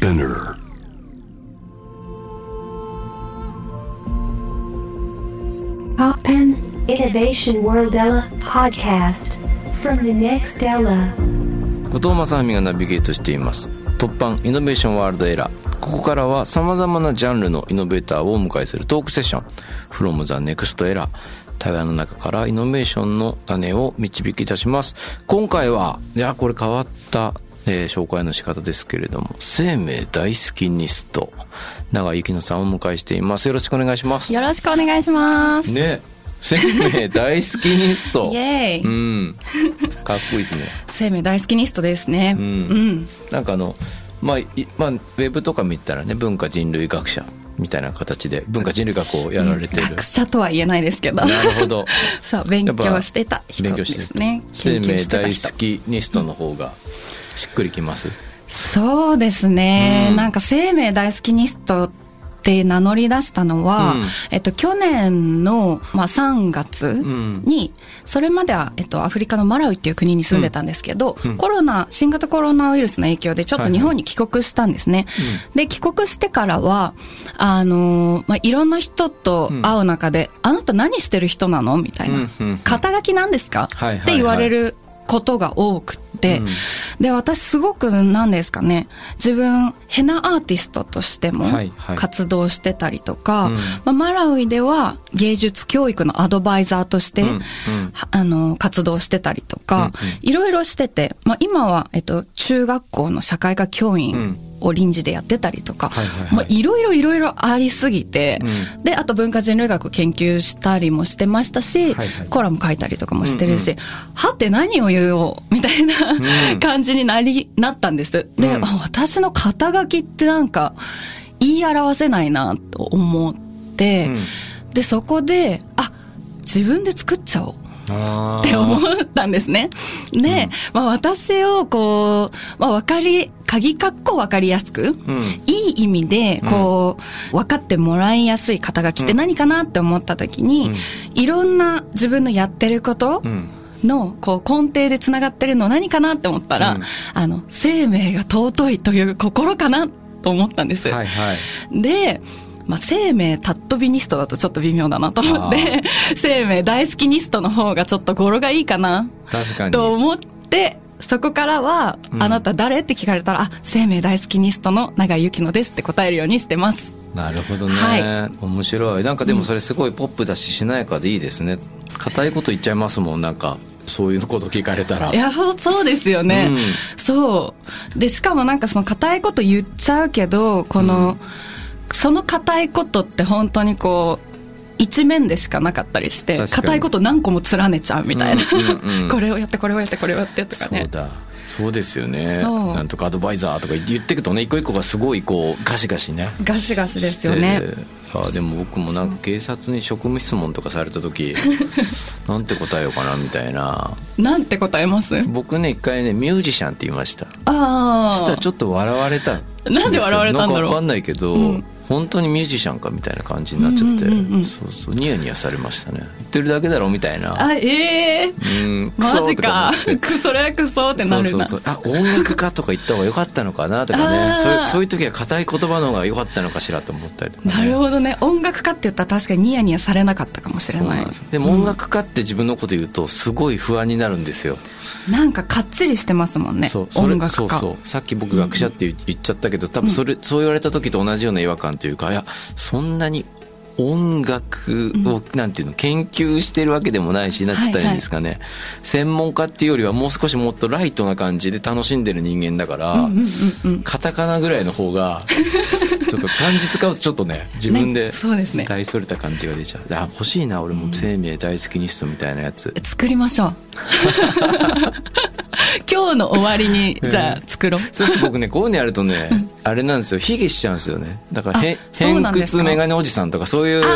Spinner. Poppin Innovation World Ella Podcast from the next Ella. 後藤正文がナビゲートしています。突破イノベーションワールドエラー。ここからは様々なジャンルのイノベーターをお迎えするトークセッション From the Next Era。対話の中からイノベーションの種を導き出します。今回は、これ変わった、紹介の仕方ですけれども、生命大好きニスト、長井幸乃さんをお迎えしています。よろしくお願いします。よろしくお願いします。ね。生命大好きニスト。イエーイ。うん。かっこいいですね。生命大好きニストですね。うん。うん、なんかウェブとか見たらね、文化人類学者。みたいな形で文化人類学をやられている、学者とは言えないですけど、なるほどそう勉強してた人ですね。生命大好きニストの方がしっくりきます、うん、そうですね、うん、なんか生命大好きニストって名乗り出したのは、うん、去年の、3月に、うん、それまでは、アフリカのマラウイっていう国に住んでたんですけど、うん、新型コロナウイルスの影響でちょっと日本に帰国したんですね、はいはい、で帰国してからはいろんな人と会う中で、うん、あなた何してる人なのみたいな、うん、肩書きなんですか、はいはいはい、って言われることが多くて、で私すごく何ですかね、自分ヘナアーティストとしても活動してたりとか、はいはい、マラウイでは芸術教育のアドバイザーとして、うんうん、活動してたりとか、いろいろしてて、今は、中学校の社会科教員、うんを臨時でやってたりとか、いろいろありすぎて、うん、であと文化人類学を研究したりもしてましたし、はいはい、コラム書いたりとかもしてるし、うんうん、はって何を言おうみたいな、うん、感じになったんです。で、うん、私の肩書きってなんか言い表せないなと思って、うん、でそこで自分で作っちゃおう。って思ったんですね。で、うん私をこう、鍵かっこ分かりやすく、うん、いい意味でこう、分かってもらいやすい肩書きって何かなって思った時に、いろんな自分のやってることのこう根底でつながってるの何かなって思ったら、生命が尊いという心かなと思ったんです。はいはい、で。生命たっとびニストだとちょっと微妙だなと思って生命大好きニストの方がちょっと語呂がいいかなと思って、そこからは、あなた誰って聞かれたら生命大好きニストの長井幸乃ですって答えるようにしてます。なるほどね、はい、面白い。なんかでもそれすごいポップだし、しなやかでいいですね。固いこと言っちゃいますもん、なんかそういうこと聞かれたら。いやそうですよね、うん、そうで、しかもなんかその固いこと言っちゃうけど、その硬いことって本当にこう一面でしかなかったりして、硬いこと何個も連ねちゃうみたいな、これをやってこれをやってこれをやってとかね。そうですよね。なんとかアドバイザーとか言ってくとね、一個一個がすごいこうガシガシね、ガシガシですよね。でも僕もなんか警察に職務質問とかされた時なんて答えようかなみたいな。なんて答えます？僕ね、一回ねミュージシャンって言いました。したらちょっと笑われた。なんで笑われたんだろう。なんか分かんないけど、本当にミュージシャンかみたいな感じになっちゃって、ニヤニヤされましたね。言ってるだけだろみたいな。マジか。それはクソってなるな。音楽家とか言った方が良かったのかなとかね。そういう時は硬い言葉の方が良かったのかしらと思ったりとか、ね。なるほどね。音楽家って言ったら確かにニヤニヤされなかったかもしれない。でも音楽家って自分のこと言うとすごい不安になるんですよ。なんかかっちりしてますもんね。音楽家。さっき僕学者って言っちゃったけど、多分そう言われた時と同じような違和感。というか、そんなに音楽をなんていうの研究してるわけでもないし、なんて言ったらいいんですかね、専門家っていうよりはもう少しもっとライトな感じで楽しんでる人間だから、カタカナぐらいの方がちょっと漢字使うとちょっとね自分で大それた感じが出ちゃう。欲しいな、俺も生命大好きニストみたいなやつ、作りましょう今日の終わりにじゃあ作ろう。そして僕ね、こういうのやるとねあれなんですよ、卑下しちゃうんですよね。だから偏屈メガネおじさんとかそういうこ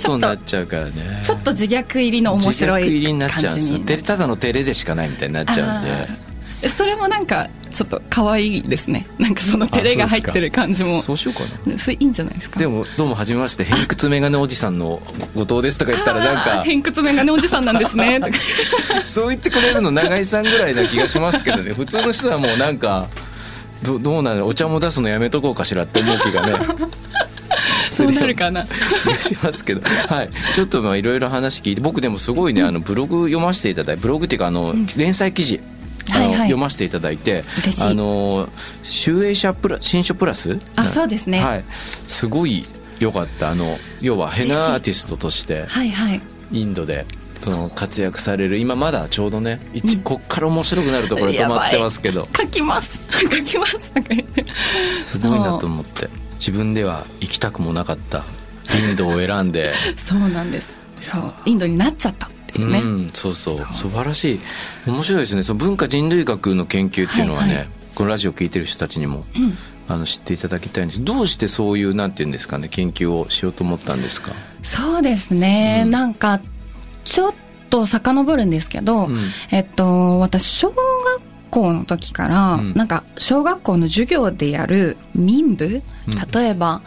とになっちゃうからね。ちょっと自虐入りの面白い感じに、自虐入りになっちゃうんですよ。ただの照れでしかないみたいになっちゃうんで、それもなんかちょっと可愛いですね。なんかその照れが入ってる感じも。そうしようかな。それいいんじゃないですか。でもどうも初めまして、偏屈メガネおじさんの後藤ですとか言ったらなんか偏屈メガネおじさんなんですねとかそう言ってくれるの長井さんぐらいな気がしますけどね。普通の人はもうなんかどうなの、お茶も出すのやめとこうかしらって思う気がねそうなるかなしますけど、はい、ちょっとまあいろいろ話聞いて、僕でもすごいね、あのブログ読ませていただいて、ブログっていうか連載記事、はいはい、読ませていただいて、集英社新書プラス、あ、そうですね、はい、すごい良かった。要はヘナアーティストとして、はいはい、インドでその活躍される、今まだちょうどね、こっから面白くなるところで止まってますけど、書きますとか言って、すごいなと思って、自分では行きたくもなかったインドを選んでそうなんです、そうインドになっちゃったっていうね、うん、そうそう、素晴らしい、面白いですね。その文化人類学の研究っていうのはね、はいはい、このラジオ聞いてる人たちにも、うん、知っていただきたいんです。どうしてそういう、なんていうんですかね、研究をしようと思ったんですか？そうですね、うん、なんかちょっと遡るんですけど、うん、私小学校の時から、うん、なんか小学校の授業でやる民部、うん、例えば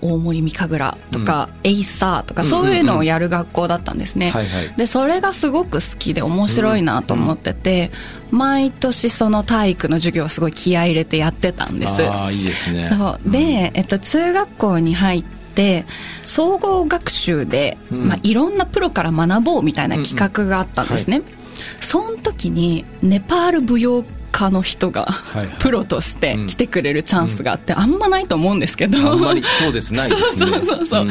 大森三神楽とか、うん、エイサーとか、うん、そういうのをやる学校だったんですね、うんうんうん、でそれがすごく好きで面白いなと思ってて、うん、毎年その体育の授業をすごい気合い入れてやってたんです。あ、いいですね。そうで、うん、中学校に入ってで総合学習で、まあ、いろんなプロから学ぼうみたいな企画があったんですね、うんうん、はい、その時にネパール舞踊家の人が、はいはい、プロとして来てくれるチャンスがあって、うん、あんまないと思うんですけど、あんまりそうですないですねそうそうそう、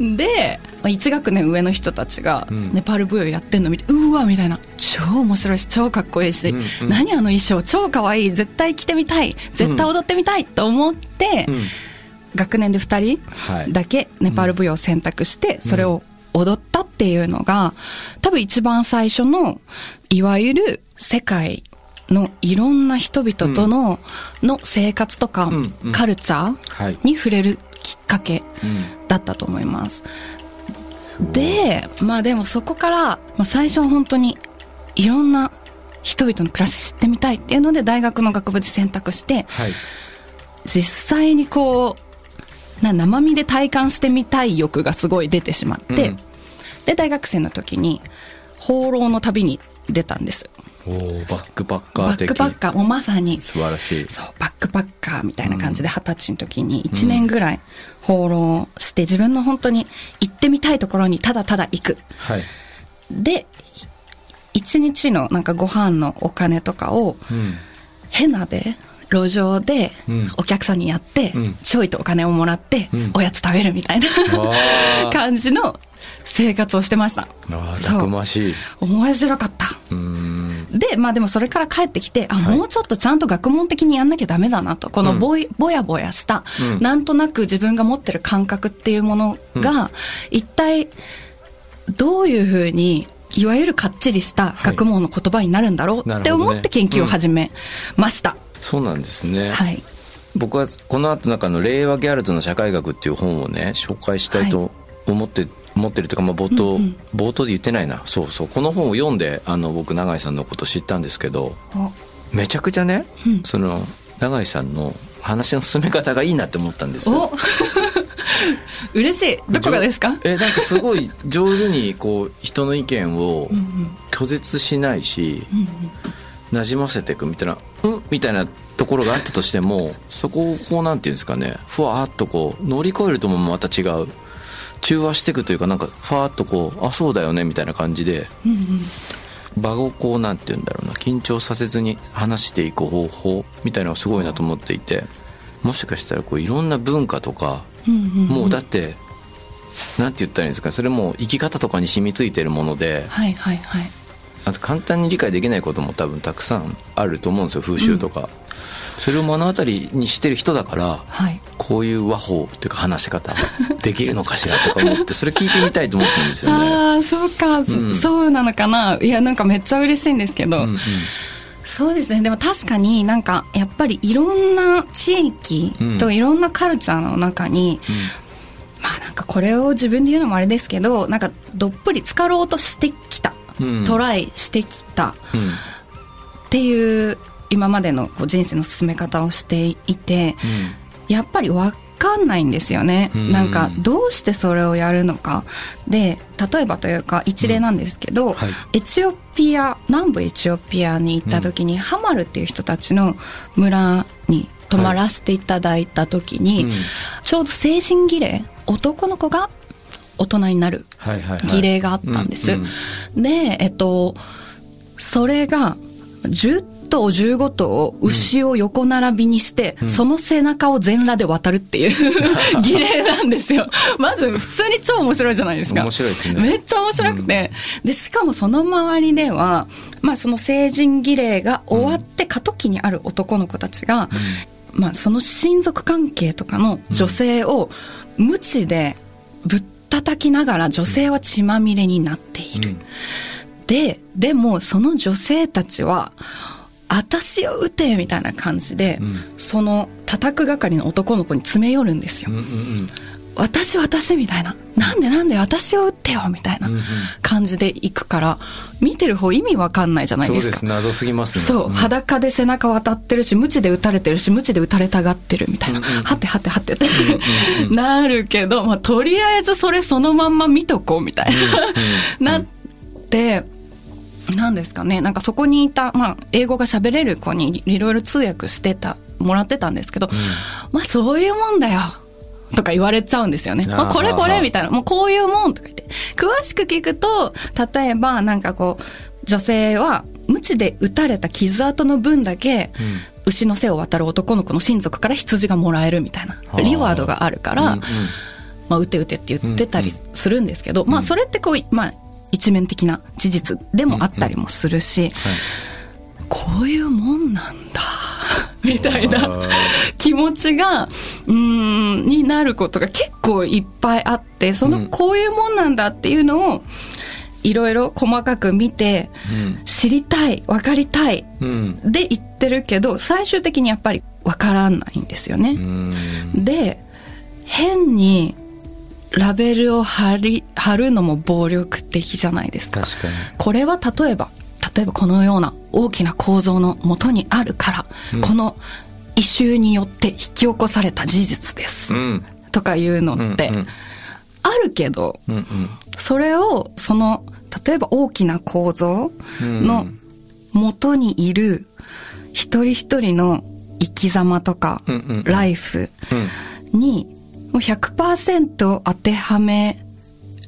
うん、で1学年上の人たちがネパール舞踊やってんの見て、うわみたいな、超面白いし超かっこいいし、うんうん、何あの衣装超かわいい、絶対着てみたい、絶対踊ってみたいと思って、うんうん、学年で2人だけネパール舞踊を選択してそれを踊ったっていうのが、多分一番最初のいわゆる世界のいろんな人々との生活とかカルチャーに触れるきっかけだったと思います。で、まあでもそこから最初は本当にいろんな人々の暮らし知ってみたいっていうので大学の学部で選択して、実際にこう生身で体感してみたい欲がすごい出てしまって、うん、で大学生の時に放浪の旅に出たんです。おー、バックパッカー的。バックパッカーもまさに素晴らしい。そう、バックパッカーみたいな感じで20歳の時に1年ぐらい放浪して、うん、自分の本当に行ってみたいところにただただ行く、はい、で1日のなんかご飯のお金とかを、うん、ヘナで路上でお客さんにやって、うん、ちょいとお金をもらって、うん、おやつ食べるみたいな感じの生活をしてました。たくましい。面白かった。うーんで、まあでもそれから帰ってきて、あ、はい、もうちょっとちゃんと学問的にやんなきゃダメだなと、このぼやぼやした、うん、なんとなく自分が持ってる感覚っていうものが、うん、一体どういうふうにいわゆるかっちりした学問の言葉になるんだろう、はい、って思って研究を始めました、うん、そうなんですね、はい、僕はこの後中の令和ギャルズの社会学っていう本をね紹介したいと思ってるというか、まあ、冒頭で言ってないな、そうそう、この本を読んで僕永井さんのこと知ったんですけど、めちゃくちゃね、うん、その永井さんの話の進め方がいいなって思ったんですよ。嬉しい。どこがですか？なんかすごい上手にこう人の意見を拒絶しないし、うんうんうんうん、なじませていくみたいな、うんみたいなところがあったとしても、そこをこうなんていうんですかね、ふわーっとこう乗り越えるともまた違う、中和していくというか、なんかふわーっとこう、あ、そうだよねみたいな感じで、うんうん、場をこうなんていうんだろうな、緊張させずに話していく方法みたいなのがすごいなと思っていて、もしかしたらこういろんな文化とか、うんうんうん、もうだってなんて言ったらいいんですかね、それも生き方とかに染みついてるもので、はいはいはい、あと簡単に理解できないことも多分たくさんあると思うんですよ、風習とか、うん、それを目の当たりにしてる人だから、はい、こういう和法っていうか話し方できるのかしらとか思ってそれ聞いてみたいと思ったんですよね。ああ、そうか、うん、そうなのかな。いや、なんかめっちゃ嬉しいんですけど、うんうん、そうですね。でも確かになんかやっぱりいろんな地域といろんなカルチャーの中に、うんうん、まあ、なんかこれを自分で言うのもあれですけど、なんかどっぷり浸かろうとしてきた、トライしてきたっていう今までのこう人生の進め方をしていて、やっぱり分かんないんですよね、なんかどうしてそれをやるのかで、例えばというか一例なんですけど、エチオピア、南部エチオピアに行った時にハマルっていう人たちの村に泊まらせていただいた時に、はい、ちょうど成人儀礼、男の子が大人になる儀礼があったんです、はいはいはいうんうん、で、それが10頭15頭牛を横並びにして、うん、その背中を全裸で渡るっていう儀礼なんですよ。まず普通に超面白いじゃないですか。面白いですね。めっちゃ面白くて、うん、でしかもその周りでは、まあ、その成人儀礼が終わって過渡期にある男の子たちが、うんまあ、その親族関係とかの女性を無知でぶったたきながら女性は血まみれになっている、うん、でもその女性たちは私を撃てみたいな感じで、うん、その叩く係の男の子に詰め寄るんですよ、うんうんうん、私みたいな、なんで私を撃ってよみたいな感じで行くから見てる方意味わかんないじゃないですか。そうです、謎すぎますね。そう、裸で背中渡ってるし無知で撃たれてるし無知で撃たれたがってるみたいな、うんうんうん、はてはてはてってなるけど、まあ、とりあえずそれそのまんま見とこうみたいな、うんうんうん、なってなんですかね、なんかそこにいた、まあ、英語が喋れる子にいろいろ通訳してたもらってたんですけど、うん、まあそういうもんだよとか言われちゃうんですよね。まあ、これみたいな、もうこういうもんとか言って詳しく聞くと、例えばなんかこう女性は無知で打たれた傷跡の分だけ、うん、牛の背を渡る男の子の親族から羊がもらえるみたいなリワードがあるから、うんうん、まあ打て打てって言ってたりするんですけど、うんうん、まあそれってこうまあ一面的な事実でもあったりもするし、うんうんはい、こういうもんなんだみたいな気持ちがになることが結構いっぱいあって、そのこういうもんなんだっていうのをいろいろ細かく見て、うん、知りたい分かりたい、うん、で言ってるけど最終的にやっぱり分からないんですよね。で変にラベルを貼るのも暴力的じゃないですか。確かに。これは例えばこのような大きな構造の元にあるから、うん、この異臭によって引き起こされた事実です、うん、とかいうのってあるけど、うんうん、それをその例えば大きな構造の元にいる一人一人の生き様とか、うんうんうん、ライフにもう 100% 当てはめ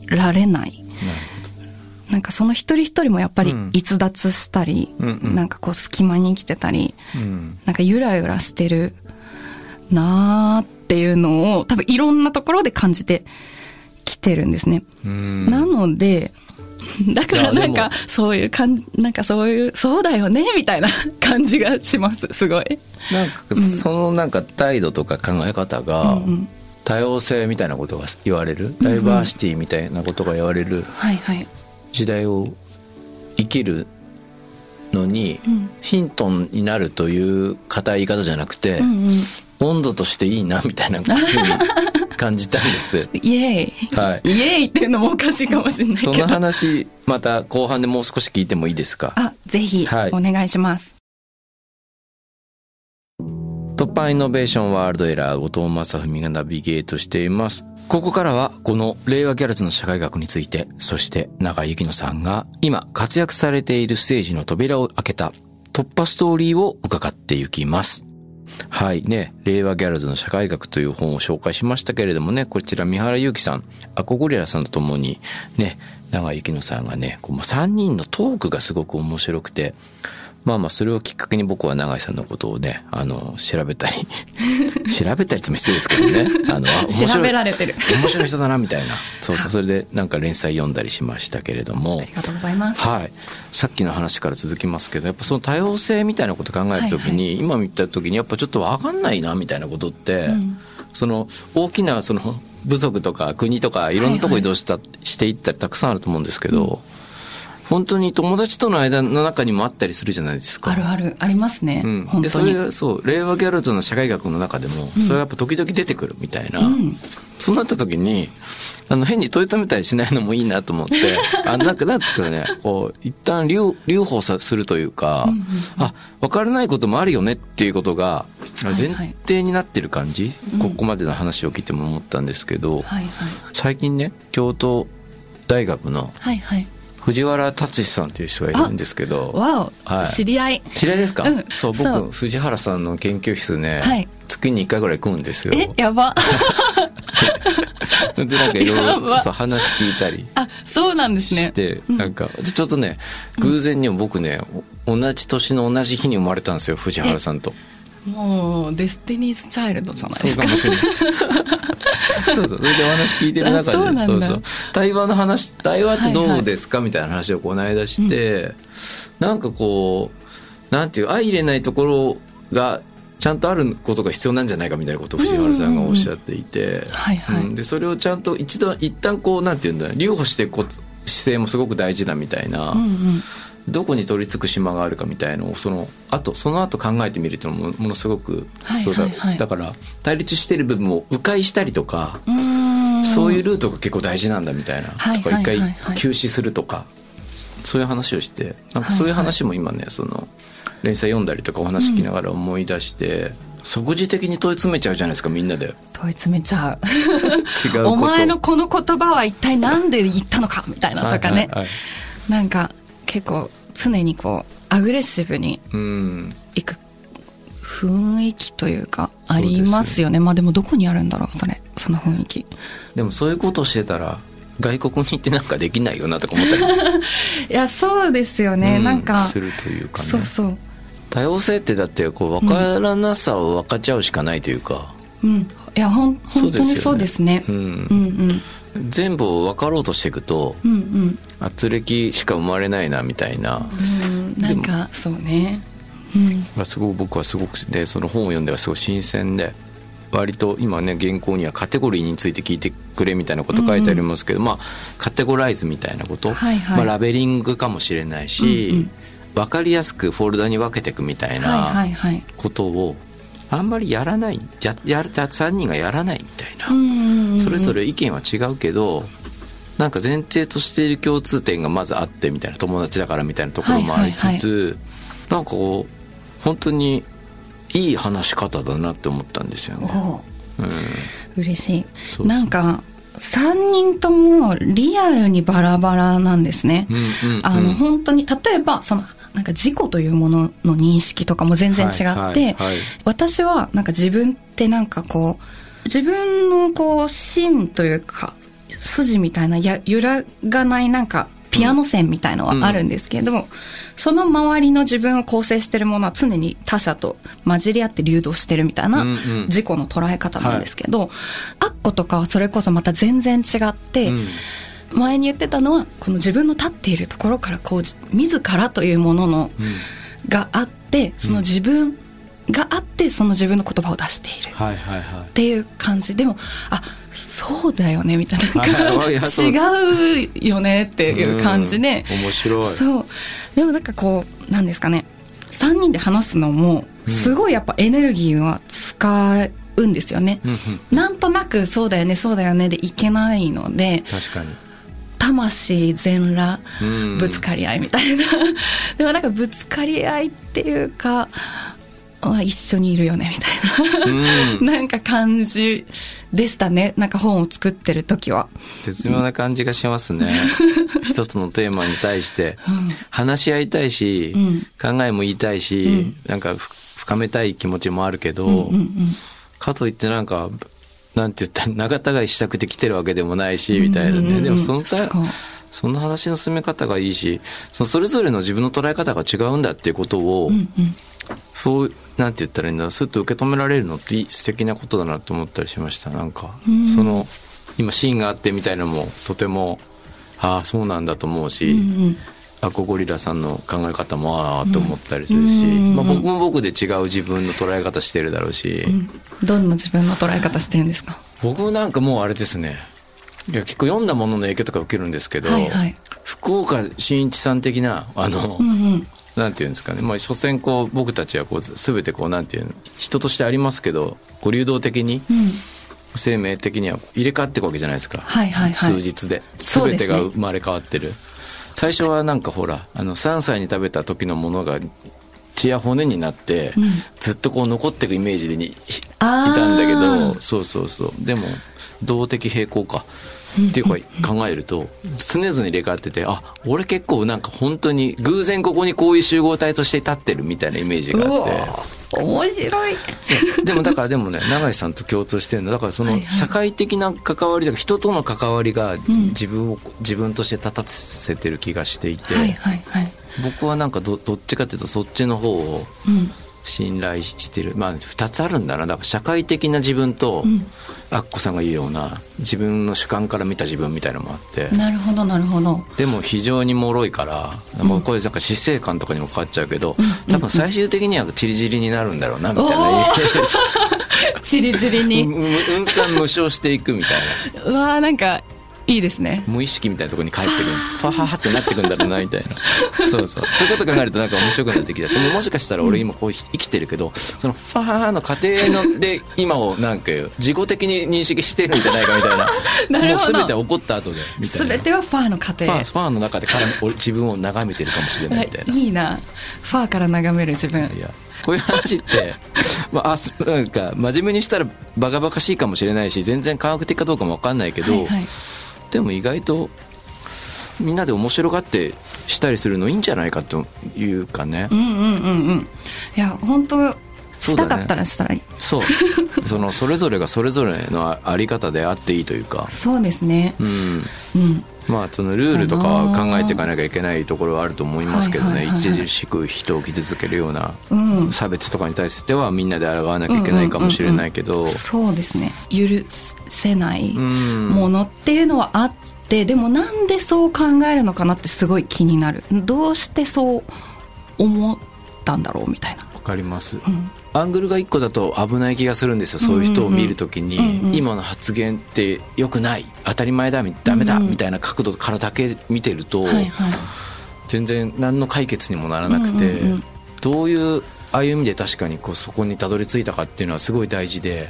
られない。なんかその一人一人もやっぱり逸脱したり、うん、なんかこう隙間に生きてたり、うん、なんかゆらゆらしてるなーっていうのを多分いろんなところで感じてきてるんですね。うんなのでだからなんかそういう感じ、なんかそういうそうだよねみたいな感じがします。すごい。なんかそのなんか態度とか考え方が、うんうん多様性みたいなことが言われる、ダイバーシティみたいなことが言われる時代を生きるのにヒントになるという固い言い方じゃなくて、うんうん、温度としていいなみたいな感じたんですイエーイ、はい、イエーイっていうのもおかしいかもしれないけど、その話また後半でもう少し聞いてもいいですか。あ、ぜひ、はい、お願いします。突破イノベーションワールドエラー、後藤正文がナビゲートしています。ここからはこの令和ギャルズの社会学について、そして永井幸乃さんが今活躍されているステージの扉を開けた突破ストーリーを伺っていきます。はいね、令和ギャルズの社会学という本を紹介しましたけれどもね、こちら三原祐希さん、アコゴリラさんとともにね、永井幸乃さんがね、こう3人のトークがすごく面白くて、まあまあそれをきっかけに僕は永井さんのことをね、調べたりっても失礼ですけどね、調べられてる面白い人だなみたいな、そうそう、それでなんか連載読んだりしましたけれども、ありがとうございます。はい、さっきの話から続きますけど、やっぱその多様性みたいなこと考えるときに、はいはい、今見たときにやっぱちょっと分かんないなみたいなことって、うん、その大きなその部族とか国とかいろんなとこ移動した、はいはい、していったりたくさんあると思うんですけど、うん本当に友達との間の中にもあったりするじゃないですか。あるあるありますね、うん、本当に。でそれがそう、令和ギャルズの社会学の中でも、うん、それがやっぱ時々出てくるみたいな、うん、そうなった時に変に問い詰めたりしないのもいいなと思ってなんですけどね、こう一旦留保するというか、うんうんうん、あ分からないこともあるよねっていうことが前提になってる感じ、はいはい、ここまでの話を聞いても思ったんですけど、うんはいはい、最近ね京都大学の、はいはい藤原達史さんという人がいるんですけど、わお、はい、知り合いですか、うん、そう僕そう藤原さんの研究室ね、はい、月に1回ぐらい来るんですよ。えやばでなんかいろいろ話聞いたりあそうなんですねしてなんかちょっとね偶然にも僕ね、うん、同じ年の同じ日に生まれたんですよ藤原さんと。もうデスティニーズチャイルドじゃないですか。そうかもしれないそうそれでお話聞いてる中でそう対話ってどうですか、はいはい、みたいな話をこの間して、うん、なんかこうなんていう相入れないところがちゃんとあることが必要なんじゃないかみたいなことを藤原さんがおっしゃっていて、でそれをちゃんと一旦こうなんていうんだ留保していく姿勢もすごく大事だみたいな、うんうん、どこに取り付く島があるかみたいなのをその後考えてみるというのもものすごく、はいはいはい、そうだから対立している部分を迂回したりとかそういうルートが結構大事なんだみたいな、はいはいはいはい、とか一回休止するとかそういう話をしてなんかそういう話も今ねその連載読んだりとかお話聞きながら思い出して、うん、即時的に問い詰めちゃうじゃないですかみんなで問い詰めちゃう違うことお前のこの言葉は一体なんで言ったのかみたいなとかね、はいはいはい、なんか結構常にこうアグレッシブにいく雰囲気というかありますよね。まあでもどこにあるんだろうその雰囲気。でもそういうことをしてたら外国に行ってなんかできないよなとか思ったりいやそうですよね、うん、なんかするというかね。そうそう多様性ってだってこう分からなさを分かち合うしかないというか、うんうん、いや本当にそうですね、うんうんうん全部を分かろうとしていくと、うんうん、圧力しか生まれないなみたいな、うん、なんかそうね、うん、すごく僕はすごく、ね、その本を読んではすごい新鮮で割と今ね原稿にはカテゴリーについて聞いてくれみたいなこと書いてありますけど、うんうんまあ、カテゴライズみたいなこと、はいはいまあ、ラベリングかもしれないし、うんうん、分かりやすくフォルダに分けていくみたいなことをあんまりやらない3人がやらないみたいな、うんうんうん、それぞれ意見は違うけどなんか前提としている共通点がまずあってみたいな友達だからみたいなところもありつつ、はいはいはい、なんかこう本当にいい話し方だなって思ったんですよね、うん、嬉しい。そうそうなんか3人ともリアルにバラバラなんですね、うんうんうん、本当に例えばそのなんか自己というものの認識とかも全然違って、はいはいはい、私はなんか自分ってなんかこう自分のこう芯というか筋みたいな揺らがないなんかピアノ線みたいのはあるんですけれども、うん、その周りの自分を構成しているものは常に他者と混じり合って流動してるみたいな自己の捉え方なんですけど、うんうんはい、アッコとかはそれこそまた全然違って、うん前に言ってたのはこの自分の立っているところからこう自らというものの、うん、があってその自分があってその自分の言葉を出しているっていう感じ、はいはいはい、でもあそうだよねみたいな、はいはい、違うよねっていう感じで、ね、面白い。そうでもなんかこうなんですかね3人で話すのもすごいやっぱエネルギーは使うんですよね、うん、なんとなくそうだよねそうだよねでいけないので確かに魂全裸ぶつかり合いみたいなでもなんかぶつかり合いっていうか一緒にいるよねみたいななんか感じでしたね。なんか本を作ってる時は絶妙な感じがしますね、うん、一つのテーマに対して話し合いたいし、うん、考えも言いたいし、うん、なんか深めたい気持ちもあるけど、うんうんうん、かといってなんかなんて言ったら仲違いしたくて来てるわけでもないしみたいなね、うんうんうん、でもその話の進め方がいいし それぞれの自分の捉え方が違うんだっていうことを、うんうん、そうなんて言ったらいいんだスッと受け止められるのって素敵なことだなと思ったりしました。なんか、うん、その今シーンがあってみたいなのもとてもああそうなんだと思うし、うんうん、アコゴリラさんの考え方もああと思ったりするし、うんまあ、僕も僕で違う自分の捉え方してるだろうし、うん、どんな自分の捉え方してるんですか。僕もなんかもうあれですねいや結構読んだものの影響とか受けるんですけど、はいはい、福岡伸一さん的なうんうん、なんていうんですかねまあ所詮こう僕たちはこう全てこうなんていうの人としてありますけどこう流動的に、うん、生命的には入れ替わっていくわけじゃないですか、はいはいはい、数日で全てが生まれ変わってる、ね、最初はなんかほら3歳に食べた時のものが血や骨になって、うん、ずっとこう残っていくイメージでにたんだけど、そうそうそう、でも動的平衡かっていうか考えると常々入れ替わってて、あ、俺結構なんか本当に偶然ここにこういう集合体として立ってるみたいなイメージがあって、面白いでもだからでもね、永井さんと共通してるのだから、その社会的な関わりだから、人との関わりが自分として立たせてる気がしていて、僕はなんか どっちかというとそっちの方を信頼してる。まあ2つあるんだな。だから社会的な自分と、アッコさんが言うような自分の主観から見た自分みたいなのもあって、なるほどなるほど。でも非常に脆いから、まあ、これなんか死生観とかにも変わっちゃうけど、多分最終的にはチリジリになるんだろうなみたいなチリジリにうんさん無償していくみたいなうわー、なんかいいですね。無意識みたいなところに帰ってくる、ファハハってなってくんだろうなみたいなそうそう、そういうこと考えるとなんか面白くなってきた。でももしかしたら俺今こう生きてるけど、そのファハハの過程ので今をなんか自己的に認識してるんじゃないかみたい なるほど。もう全て起こった後でみたいな、全てはファーの過程、ファーの中で自分を眺めてるかもしれないみたいな。いいな、ファーから眺める自分。いや、こういう話って、まあ、なんか真面目にしたらバカバカしいかもしれないし、全然科学的かどうかも分かんないけど、はいはい、でも意外とみんなで面白がってしたりするのいいんじゃないかというかね。うんうんうんうん。いや本当したかったらしたらいい。そう、そのそれぞれがそれぞれのあり方であっていいというか。そうですね。うんうん。まあそのルールとかは考えていかなきゃいけないところはあると思いますけどね。著しく人を傷つけるような差別とかに対してはみんなで抗わなきゃいけないかもしれないけど、うんうんうんうん、そうですね。許せないものっていうのはあって、でもなんでそう考えるのかなってすごい気になる。どうしてそう思ったんだろうみたいな。わかります、うん。アングルが1個だと危ない気がするんですよ。そういう人を見るときに、うんうん、今の発言って良くない、当たり前だ、ダメだみたいな角度からだけ見てると、はいはい、全然何の解決にもならなくて、うんうんうん、どういう歩みで確かにこうそこにたどり着いたかっていうのはすごい大事で、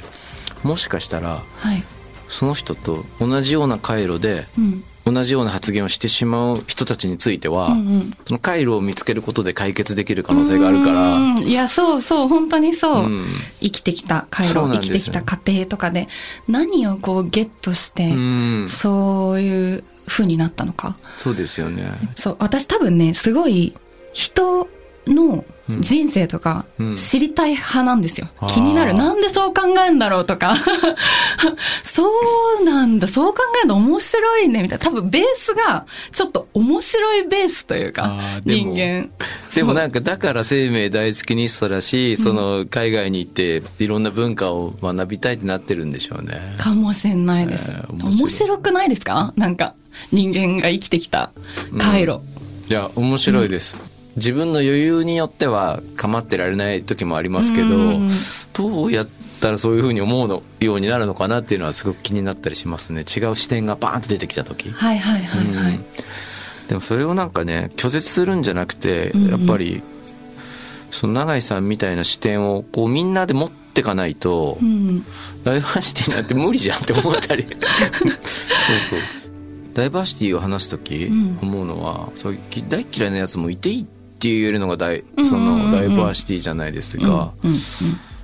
もしかしたら、はい、その人と同じような回路で、うん、同じような発言をしてしまう人たちについては、うんうん、その回路を見つけることで解決できる可能性があるから。いやそうそう、本当にそう、うん、生きてきた回路、生きてきた過程とかで何をこうゲットして、うん、そういう風になったのか。そうですよね。そう、私多分ね、すごい人の人生とか知りたい派なんですよ、うんうん、気になる。なんでそう考えんだろうとかそうなんだ、そう考えるの面白いねみたいな。多分ベースがちょっと面白いベースというか、人間でもなんかだから生命大好きにしたらしい、その海外に行っていろんな文化を学びたいってなってるんでしょうね、うん、かもしれないです、面白くないですか。なんか人間が生きてきた回路、うん、いや面白いです、うん。自分の余裕によっては構ってられない時もありますけど、どうやったらそういう風に思うのようになるのかなっていうのはすごく気になったりしますね。違う視点がバーンと出てきた時、はいはいはいはい、うん、でもそれをなんかね、拒絶するんじゃなくて、やっぱりその永井さんみたいな視点をこうみんなで持ってかないと、ダイバーシティなんて無理じゃんって思ったりそうそう、ダイバーシティを話す時思うのは、そういう大嫌いなやつもいていいって言えるのがそのダイバーシティじゃないですが、うんうんうん、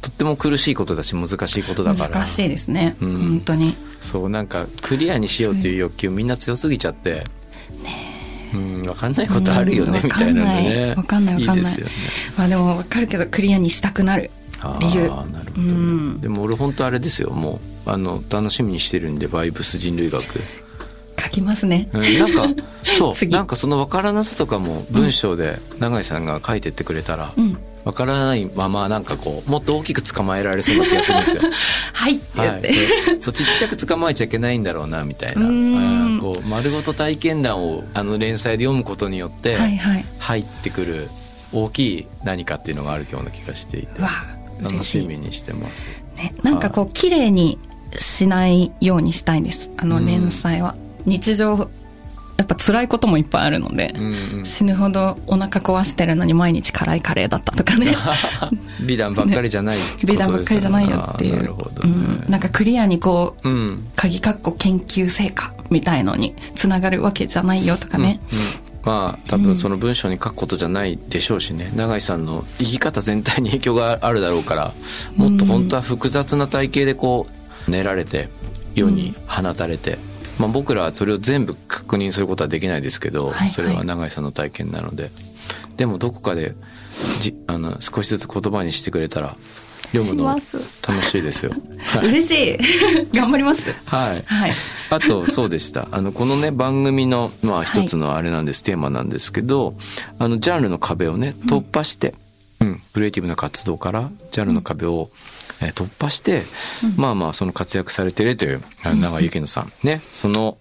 とっても苦しいことだし難しいことだから。難しいですね、うん、本当にそう。なんかクリアにしようという欲求みんな強すぎちゃって、うん、分かんないことあるよね、みたいなのね。分かんない分かんない、いいですよね。まあでも分かるけどクリアにしたくなる理由。あ、なるほど、ね、うん、でも俺本当あれですよ、もう楽しみにしてるんで、バイブス人類学書きますね、うん、なんかそうなんかその分からなさとかも文章で永井さんが書いてってくれたら、うん、分からないままなんかこうもっと大きく捕まえられそうな気がするんですよはいって言って、はい、そうちっちゃく捕まえちゃいけないんだろうなみたいな、こう丸ごと体験談を連載で読むことによって入ってくる大きい何かっていうのがあるような気がしていて、楽しみにしてます、ね、なんかこう綺麗にしないようにしたいんです、連載は。日常やっぱ辛いこともいっぱいあるので、うんうん、死ぬほどお腹壊してるのに毎日辛いカレーだったとかね美談ばっかりじゃないことですよね。美談ばっかりじゃないよっていう。なるほど、ね、うん、なんかクリアにこう、うん、鍵括弧研究成果みたいのにつながるわけじゃないよとかね、うんうん、まあ多分その文章に書くことじゃないでしょうしね、永井さんの生き方全体に影響があるだろうから、もっと本当は複雑な体系でこう練られて世に放たれて、まあ、僕らはそれを全部確認することはできないですけど、それは永井さんの体験なので、でもどこかで少しずつ言葉にしてくれたら読むの楽しいですよ。はい、嬉しい。頑張ります。はい。はい、あとそうでした。このね番組のまあ一つのあれなんです、はい、テーマなんですけど、ジャンルの壁をね突破して、クリエイティブな活動からジャンルの壁を、突破して、まあまあその活躍されているという永井幸乃さんね、その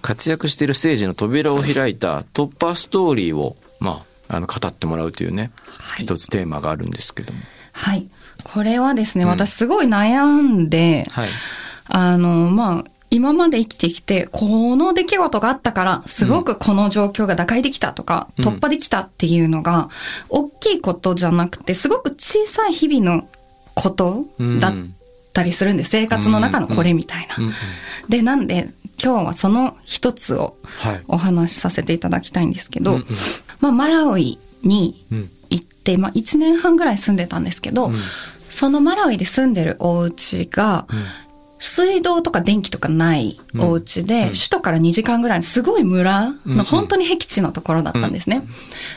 活躍しているステージの扉を開いた突破ストーリーをまあ語ってもらうというね、はい、一つテーマがあるんですけども。はい。これはですね、私すごい悩んで、はい、まあ、今まで生きてきて、この出来事があったから、すごくこの状況が打開できたとか、突破できたっていうのが、大きいことじゃなくて、すごく小さい日々のことだったりするんです。生活の中のこれみたいな。で、なんで、今日はその一つをお話しさせていただきたいんですけど、まあ、マラウイに、でまあ、1年半ぐらい住んでたんですけど、そのマラウイで住んでるお家が、水道とか電気とかないお家で、首都から2時間ぐらいのすごい村の本当に僻地のところだったんですね。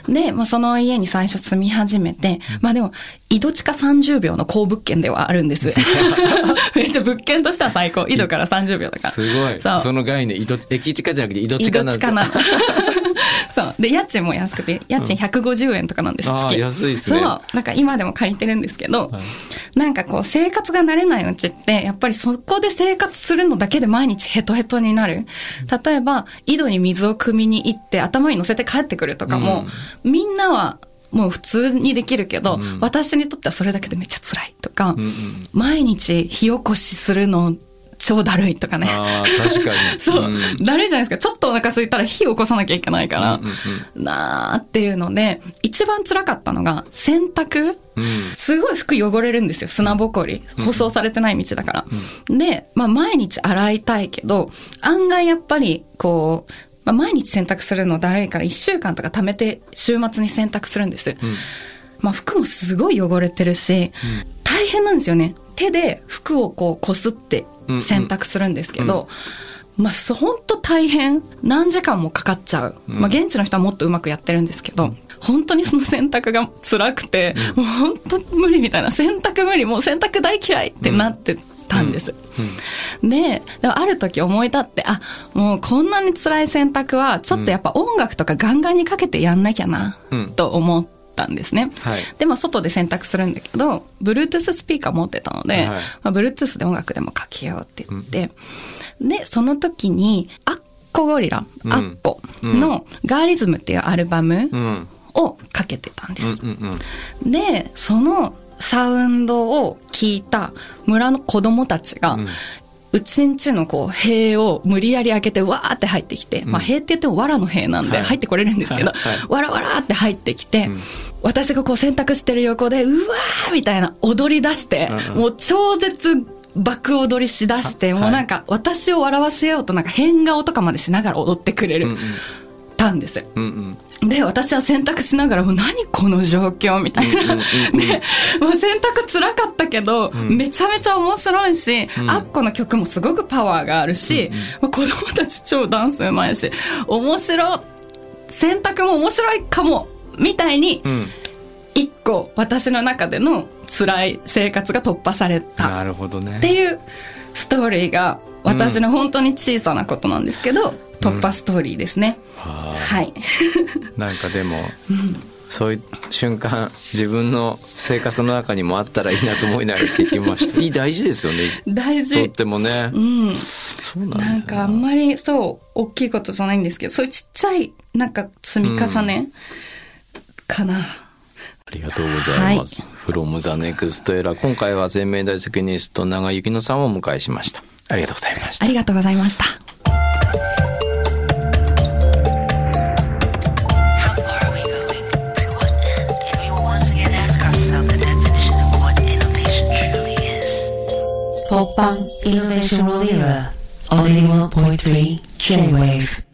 で、まあ、その家に最初住み始めて、まあでも井戸地下30秒の好物件ではあるんです。めっちゃ物件としては最高。井戸から30秒だから。すごい。その概念、駅地下じゃなくて井戸地下なんですよ。そうで家賃も安くて家賃150円とかなんです、月。あ、安いですね。そうなんか今でも借りてるんですけど、はい、なんかこう生活が慣れないうちってやっぱりそこで生活するのだけで毎日ヘトヘトになる。例えば井戸に水を汲みに行って頭に乗せて帰ってくるとかも、みんなはもう普通にできるけど、私にとってはそれだけでめっちゃ辛いとか、毎日火起こしするの超だるいとかね。あ、確かに。そう、だるいじゃないですか。ちょっとお腹空いたら火を起こさなきゃいけないから、なーっていうので、一番辛かったのが洗濯。すごい服汚れるんですよ。砂ぼこり、舗装されてない道だから。で、まあ毎日洗いたいけど、案外やっぱりこう、まあ、毎日洗濯するのだるいから1週間とか貯めて週末に洗濯するんです。まあ服もすごい汚れてるし、大変なんですよね。手で服をこうこすって洗濯するんですけど、まあ本当大変、何時間もかかっちゃう。まあ現地の人はもっとうまくやってるんですけど、本当にその洗濯が辛くて、もう本当無理みたいな、洗濯無理、もう洗濯大嫌いってなってたんです。でもある時思い立って、あ、もうこんなに辛い洗濯はちょっとやっぱ音楽とかガンガンにかけてやんなきゃなと思って。でも外で洗濯するんだけど Bluetooth スピーカー持ってたので、まあ、Bluetooth で音楽でもかけようって言って、でその時にアッコゴリラ、アッコのガーリズムっていうアルバムをかけてたんです。でそのサウンドを聞いた村の子供たちが、うちんちのこう塀を無理やり開けてわーって入ってきて、まあ塀って言っても藁の塀なんで入ってこれるんですけど、わらわらって入ってきて、私がこう洗濯してる横でうわーみたいな踊り出して、もう超絶爆踊りしだして、もうなんか私を笑わせようとなんか変顔とかまでしながら踊ってくれる、たんですよ。で私は洗濯しながらもう何この状況みたいな、でもう洗濯つらかったけど、めちゃめちゃ面白いし、アッコの曲もすごくパワーがあるし、子供たち超ダンスうまいし、面白い、洗濯も面白いかもみたいに、一個私の中での辛い生活が突破された。なるほどね。っていうストーリーが私の本当に小さなことなんですけど、突破ストーリーですね。はい。なんかでも、そういう瞬間自分の生活の中にもあったらいいなと思いながら聞きました。大事ですよね。大事。とってもね。そうなんだ。なんかあんまりそう大きいことじゃないんですけど、そういうちっちゃいなんか積み重ねかな。ありがとうございます。From the Next Era、今回は全面大責任者と永井幸乃さんをお迎えしました。ありがとうございました。ありがとうございました。突破イノベーションエラー on 81.3 J-Wave